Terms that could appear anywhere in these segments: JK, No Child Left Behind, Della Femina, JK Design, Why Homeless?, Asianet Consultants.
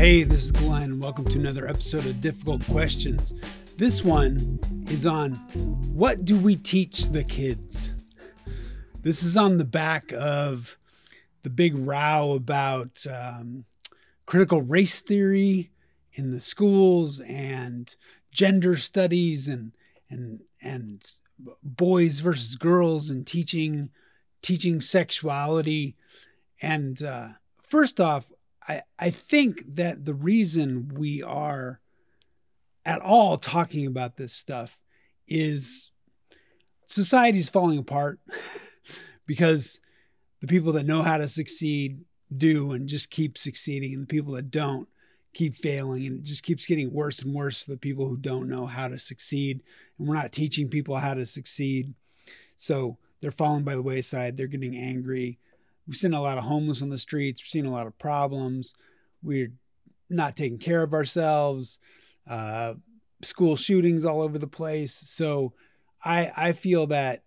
Hey, this is Glenn. Welcome to another episode of Difficult Questions. This one is on what do we teach the kids? This is on the back of the big row about critical race theory in the schools and gender studies and boys versus girls and teaching sexuality. And first off, I think that the reason we are at all talking about this stuff is society's falling apart because the people that know how to succeed do and just keep succeeding, and the people that don't keep failing, and it just keeps getting worse and worse for the people who don't know how to succeed, and we're not teaching people how to succeed. So they're falling by the wayside. They're getting angry. We've seen a lot of homeless on the streets. We've seen a lot of problems. We're not taking care of ourselves. School shootings all over the place. So I feel that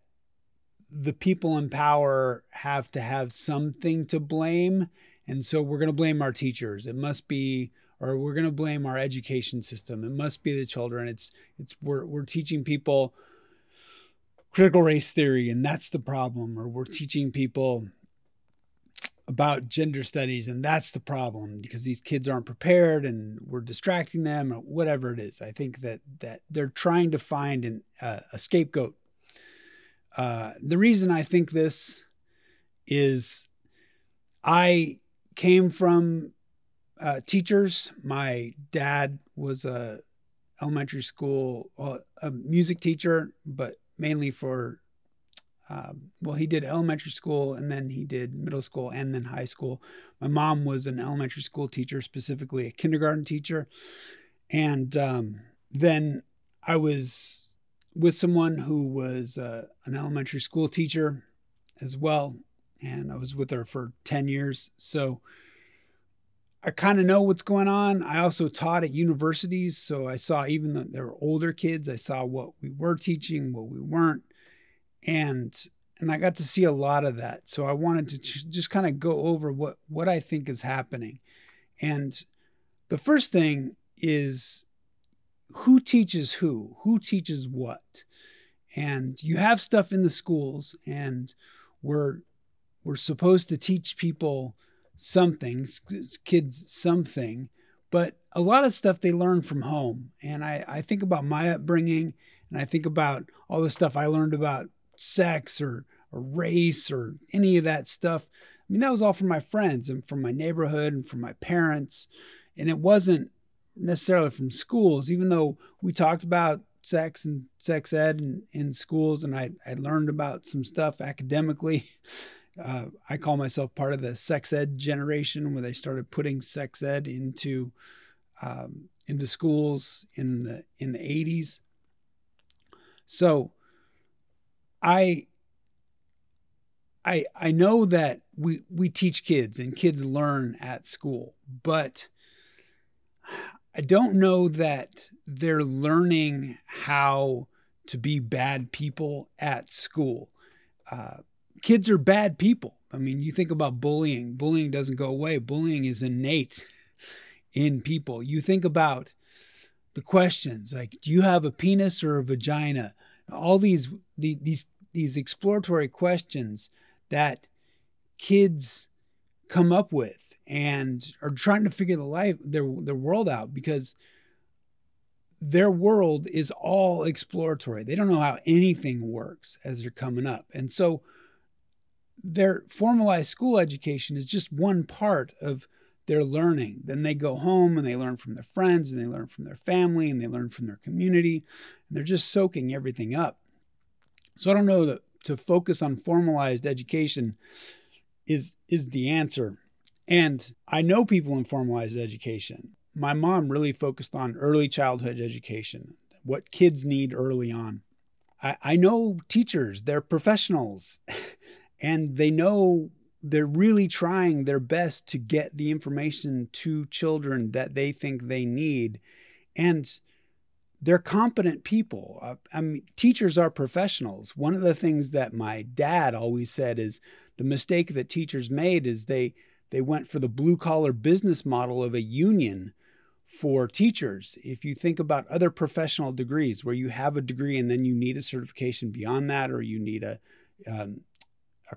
the people in power have to have something to blame. And so we're going to blame our teachers. It must be, or we're going to blame our education system. It must be the children. We're teaching people critical race theory, and that's the problem. Or we're teaching people about gender studies, and that's the problem, because these kids aren't prepared and we're distracting them, or whatever it is. I think that they're trying to find a scapegoat. The reason I think this is I came from teachers. My dad was a elementary school, a music teacher, but mainly for he did elementary school, and then he did middle school, and then high school. My mom was an elementary school teacher, specifically a kindergarten teacher. And then I was with someone who was an elementary school teacher as well, and I was with her for 10 years. So I kind of know what's going on. I also taught at universities, so I saw, even though there were older kids, I saw what we were teaching, what we weren't. And I got to see a lot of that. So I wanted to just kind of go over what I think is happening. And the first thing is who teaches who teaches what. And you have stuff in the schools, and we're supposed to teach people something, kids something, but a lot of stuff they learn from home. And I think about my upbringing, and I think about all the stuff I learned about sex or race or any of that stuff. I mean, that was all from my friends and from my neighborhood and from my parents. And it wasn't necessarily from schools, even though we talked about sex and sex ed in schools. And I learned about some stuff academically. I call myself part of the sex ed generation, where they started putting sex ed into schools in the 80s. So I know that we teach kids, and kids learn at school, but I don't know that they're learning how to be bad people at school. Kids are bad people. I mean, you think about bullying. Bullying doesn't go away. Bullying is innate in people. You think about the questions like, do you have a penis or a vagina? All these exploratory questions that kids come up with and are trying to figure their world out, because their world is all exploratory. They don't know how anything works as they're coming up. And so their formalized school education is just one part of their learning. Then they go home and they learn from their friends, and they learn from their family, and they learn from their community, and they're just soaking everything up. So I don't know that to focus on formalized education is the answer. And I know people in formalized education. My mom really focused on early childhood education, what kids need early on. I know teachers, they're professionals, and they know they're really trying their best to get the information to children that they think they need. And they're competent people. I mean, teachers are professionals. One of the things that my dad always said is the mistake that teachers made is they They went for the blue-collar business model of a union for teachers. If you think about other professional degrees where you have a degree and then you need a certification beyond that, or you need a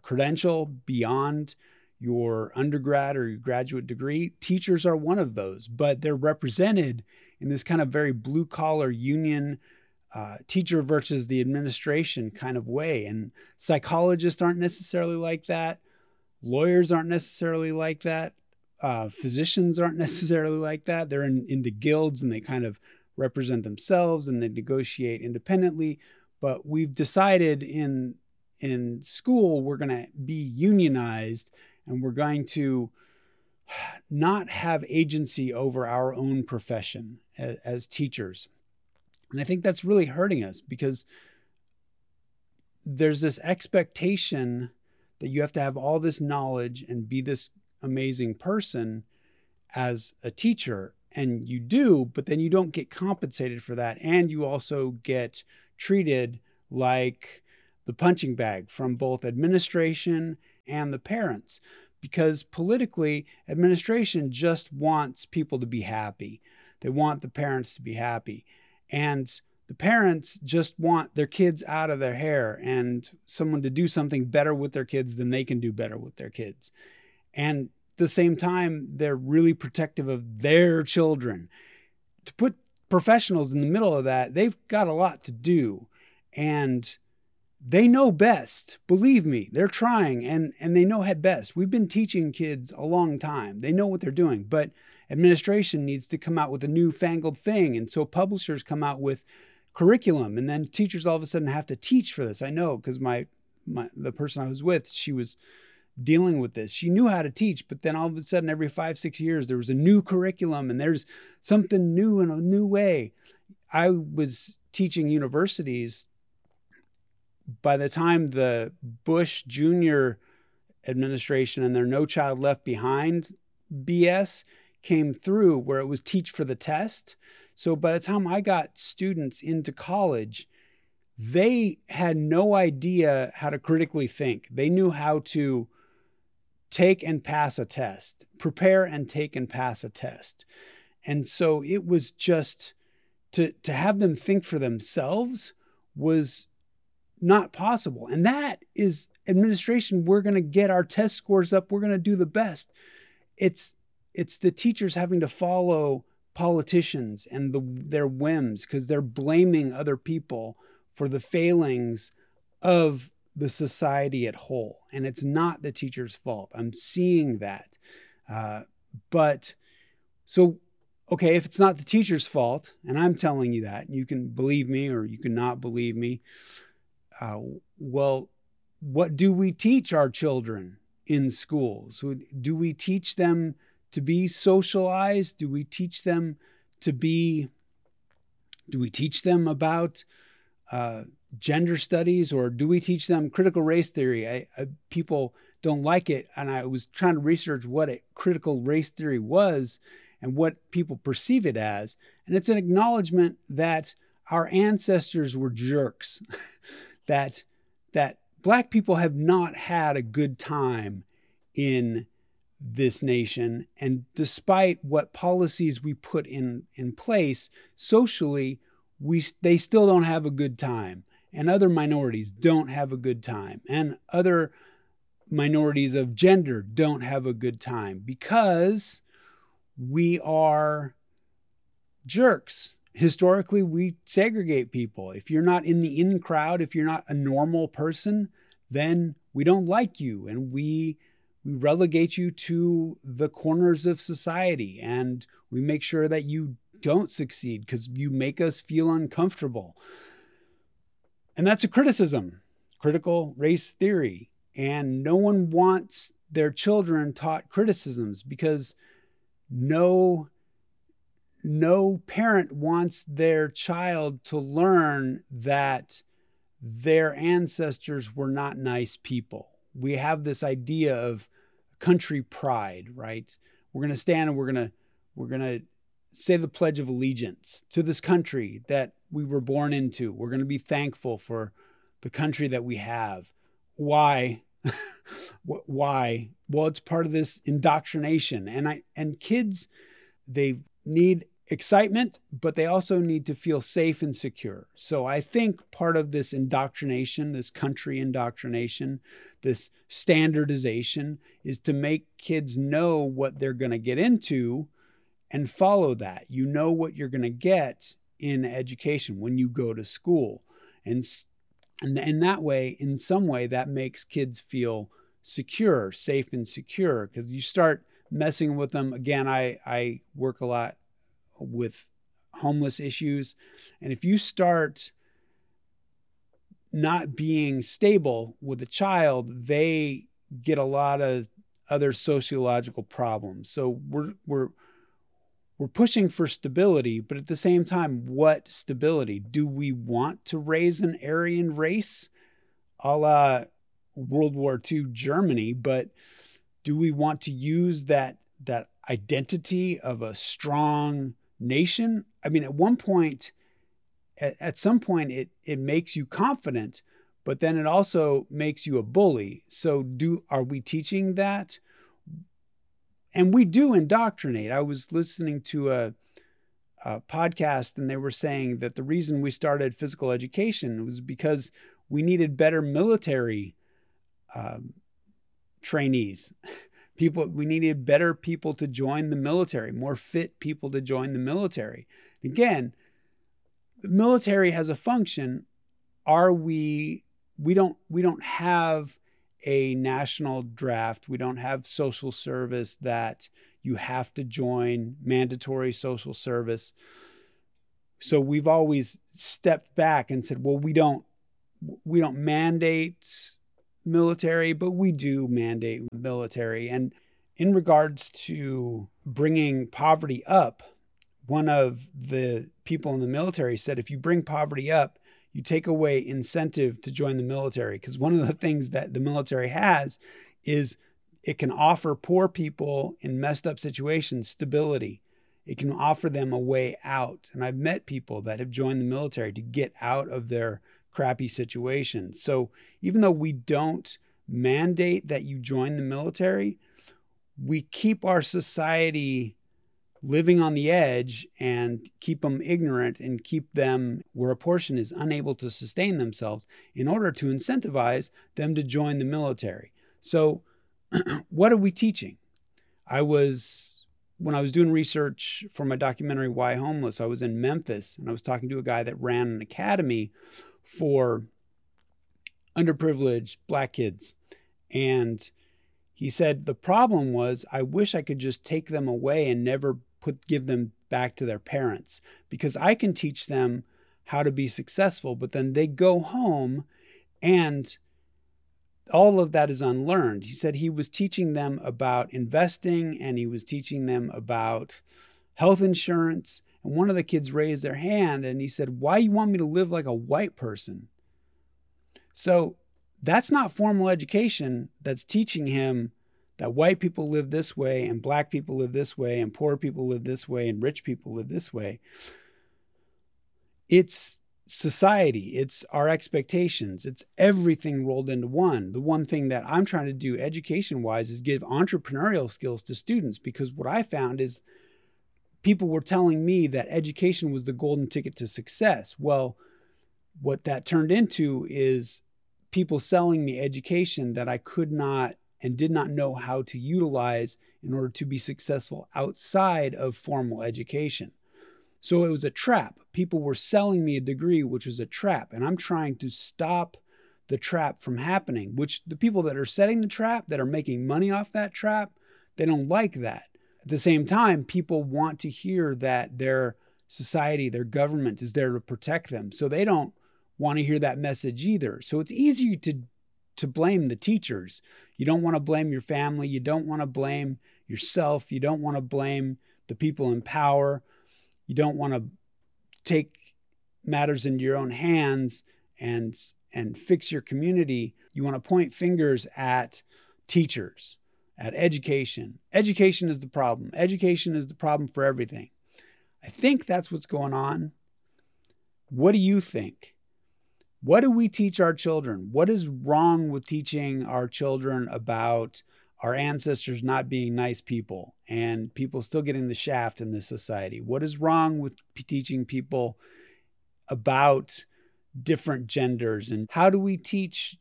credential beyond your undergrad or your graduate degree, teachers are one of those, but they're represented in this kind of very blue-collar union teacher versus the administration kind of way. And psychologists aren't necessarily like that. Lawyers aren't necessarily like that. Physicians aren't necessarily like that. They're into guilds, and they kind of represent themselves and they negotiate independently. But we've decided in school, we're going to be unionized, and we're going to not have agency over our own profession as teachers. And I think that's really hurting us, because there's this expectation that you have to have all this knowledge and be this amazing person as a teacher. And you do, but then you don't get compensated for that. And you also get treated like the punching bag from both administration and the parents, because politically, administration just wants people to be happy. They want the parents to be happy. And the parents just want their kids out of their hair and someone to do something better with their kids than they can do better with their kids. And at the same time, they're really protective of their children. To put professionals in the middle of that, they've got a lot to do. And they know best. Believe me, they're trying, and they know best. We've been teaching kids a long time. They know what they're doing, but administration needs to come out with a newfangled thing. And so publishers come out with curriculum, and then teachers all of a sudden have to teach for this. I know, because the person I was with, she was dealing with this. She knew how to teach, but then all of a sudden every 5-6 years, there was a new curriculum and there's something new in a new way. I was teaching universities. By the time the Bush Jr. administration and their No Child Left Behind BS came through, where it was teach for the test. So by the time I got students into college, they had no idea how to critically think. They knew how to take and pass a test, prepare and take and pass a test. And so it was just to have them think for themselves was not possible. And that is administration. We're going to get our test scores up. We're going to do the best. It's the teachers having to follow politicians and their whims, because they're blaming other people for the failings of the society at whole. And it's not the teacher's fault. I'm seeing that. Okay, if it's not the teacher's fault, and I'm telling you that, you can believe me or you can not believe me. Well, what do we teach our children in schools? Do we teach them to be socialized? Do we teach them about gender studies, or do we teach them critical race theory? People don't like it, and I was trying to research what critical race theory was and what people perceive it as. And it's an acknowledgement that our ancestors were jerks, that black people have not had a good time in this nation. And despite what policies we put in place socially, they still don't have a good time. And other minorities don't have a good time. And other minorities of gender don't have a good time, because we are jerks. Historically, we segregate people. If you're not in the in crowd, if you're not a normal person, then we don't like you, and we relegate you to the corners of society, and we make sure that you don't succeed because you make us feel uncomfortable. And that's a criticism, critical race theory. And no one wants their children taught criticisms, because no parent wants their child to learn that their ancestors were not nice people. We have this idea of country pride, right? We're going to stand and we're going to say the Pledge of Allegiance to this country that we were born into. We're going to be thankful for the country that we have. Why? Why? Well, it's part of this indoctrination. And kids, they need excitement, but they also need to feel safe and secure. So I think part of this indoctrination, this country indoctrination, this standardization is to make kids know what they're going to get into and follow that. You know what you're going to get in education when you go to school. And in that way, in some way, that makes kids feel secure, safe and secure, because you start messing with them. Again, I work a lot with homeless issues. And if you start not being stable with a child, they get a lot of other sociological problems. So we're pushing for stability, but at the same time, what stability? Do we want to raise an Aryan race a la World War II Germany? But do we want to use that identity of a strong nation? I mean, at some point, it makes you confident, but then it also makes you a bully. So are we teaching that? And we do indoctrinate. I was listening to a podcast, and they were saying that the reason we started physical education was because we needed better military trainees. We needed better people to join the military, more fit people to join the military. Again, the military has a function. We don't have a national draft. We don't have social service that you have to join, mandatory social service. So we've always stepped back and said, well, we don't mandate military, but we do mandate military. And in regards to bringing poverty up, one of the people in the military said, if you bring poverty up, you take away incentive to join the military, because one of the things that the military has is it can offer poor people in messed up situations stability. It can offer them a way out. And I've met people that have joined the military to get out of their crappy situation. So even though we don't mandate that you join the military, we keep our society living on the edge and keep them ignorant and keep them where a portion is unable to sustain themselves in order to incentivize them to join the military. So what are we teaching? When I was doing research for my documentary, Why Homeless?, I was in Memphis and I was talking to a guy that ran an academy for underprivileged Black kids. And he said, the problem was, I wish I could just take them away and never give them back to their parents, because I can teach them how to be successful, but then they go home and all of that is unlearned. He said he was teaching them about investing and he was teaching them about health insurance. And one of the kids raised their hand and he said, why you want me to live like a white person? So that's not formal education that's teaching him that white people live this way and Black people live this way and poor people live this way and rich people live this way. It's society. It's our expectations. It's everything rolled into one. The one thing that I'm trying to do education-wise is give entrepreneurial skills to students, because what I found is people were telling me that education was the golden ticket to success. Well, what that turned into is people selling me education that I could not and did not know how to utilize in order to be successful outside of formal education. So it was a trap. People were selling me a degree, which was a trap. And I'm trying to stop the trap from happening, which the people that are setting the trap, that are making money off that trap, they don't like that. At the same time, people want to hear that their society, their government is there to protect them. So they don't want to hear that message either. So it's easy to blame the teachers. You don't want to blame your family. You don't want to blame yourself. You don't want to blame the people in power. You don't want to take matters into your own hands and fix your community. You want to point fingers at teachers, at education. Education is the problem. Education is the problem for everything. I think that's what's going on. What do you think? What do we teach our children? What is wrong with teaching our children about our ancestors not being nice people and people still getting the shaft in this society? What is wrong with teaching people about different genders? And how do we teach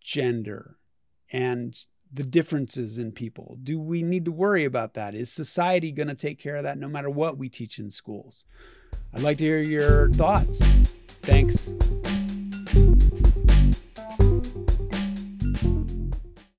gender and the differences in people? Do we need to worry about that? Is society going to take care of that no matter what we teach in schools? I'd like to hear your thoughts. Thanks.